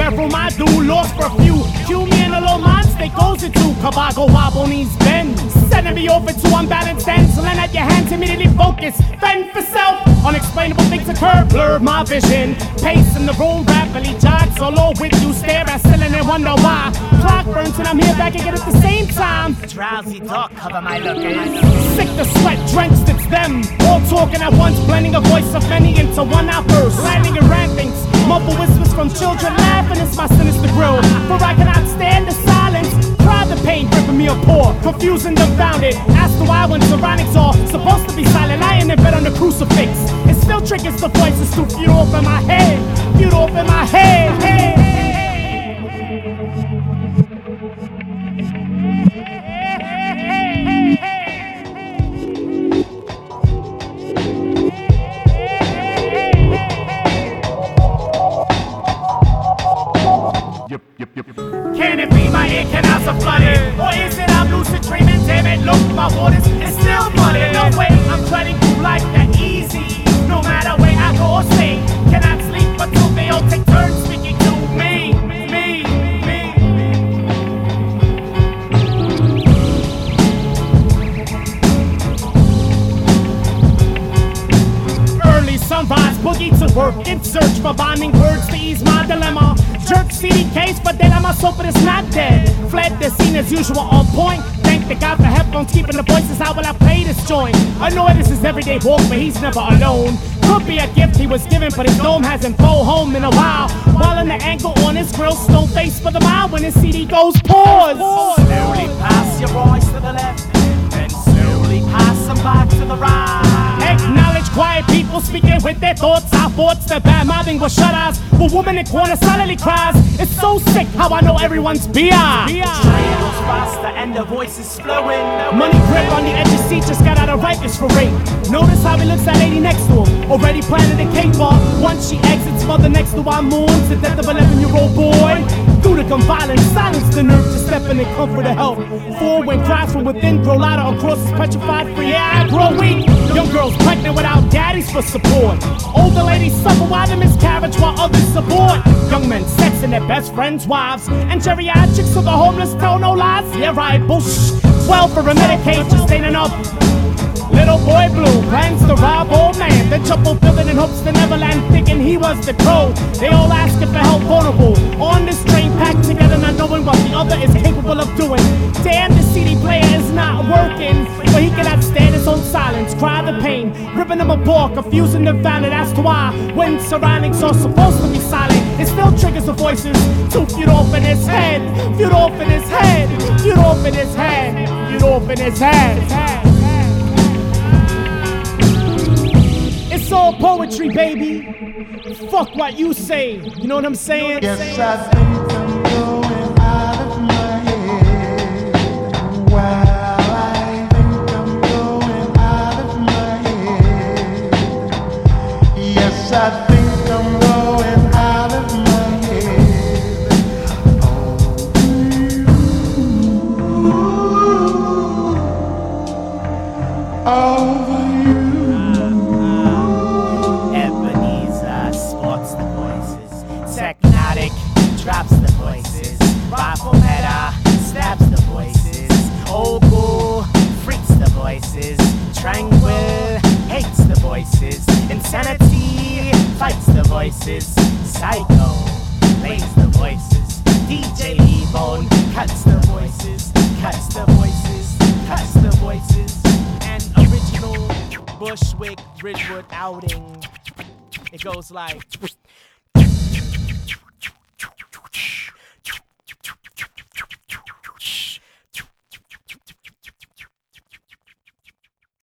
Several my dude lost for few. Chew me in a low mind, stay closer to Cabago wobble knees bend. Sending me over to unbalanced ends. Land at your hands, immediately focus. Fend for self. Unexplainable things occur, blur my vision. Pace in the room rapidly jogs all with you. Stare at ceiling and wonder why. Clock burns and I'm here back again at the same time. Drowsy dark cover my lookers. Sick the sweat drenched, it's them. All talking at once, blending a voice of many into one outburst. Landing and rantings, muffled whispers from children laughing. It's my sinister grill, for I cannot stand the silence. Cry the pain, ripping me apart, confused and dumbfounded. Ask the why when surroundings are supposed to be silent. Lying in bed on the crucifix. It still triggers the voices to feud off in my head. Feud off in my head. Can it be my ear canals are flooded? Or is it I'm lucid dreaming? Damn it, look, my waters is still flooded. No way, I'm treading through life that easy. No matter where I go or stay, cannot sleep until they all take turns speaking to me. Early sunrise, boogie to work in search for bonding words to ease my dilemma. Jerk CD case, but then I'm a soap and it's not dead. Fled the scene as usual on point. Thank the God for headphones keeping the voices. How will I play this joint? I know it is his everyday walk, but he's never alone. Could be a gift he was given, but his dome hasn't flown home in a while. While in the ankle on his grill, stone face for the mile when his CD goes pause. Slowly pass your voice to the left, then slowly pass them back to the right. Acknowledge quiet people speaking with their thoughts. Our thoughts, their bad mouthing with shut eyes. But woman in corner silently cries. It's so sick how I know everyone's B.I. Triangles faster and the voice is flowing. Money grip on the edge of seat, just got out of ripeness for rape. Notice how he looks at lady next to him. Already planning a cake bar. Once she exits, mother next to our moon. To death of 11-year-old boy. Through the violence, silence the nerve to step in and comfort and help. For when cries from within grow louder across his petrified free. Yeah, I grow weak. Young girls pregnant without daddies for support. Older ladies suffer while they miscarriage while others support. Young men sexing their best friends' wives. And geriatrics so the homeless tell no lies. Yeah, right, bullshit. 12 for a Medicaid, just ain't enough. Little boy blue plans to rob old man. Then trouble building in hopes to Neverland, thinking he was the crow. They all asking for help, vulnerable. On this train packed together, not knowing what the other is capable of doing. Damn, the CD player is not working. But he cannot stand his own silence. Cry the pain, ripping him apart, confusing the valid. That's why when surroundings are supposed to be silent, it still triggers the voices to feud off in his head. Feud off in his head. Feud off in his head. Feud off in his head. It's all poetry, baby. Fuck what you say. You know what I'm saying? Yes, I think I'm going out of my head. Wow. I think I'm going out of my head. Over you. Ebenezer spots the voices. Technotic drops the voices. Bapometa stabs the voices. Obu freaks the voices. Tranquil hates the voices. Insanity fights the voices. Psycho plays the voices. DJ Levone cuts the voices. Cuts the voices. Cuts the voices. An original Bushwick Ridgewood outing. It goes like...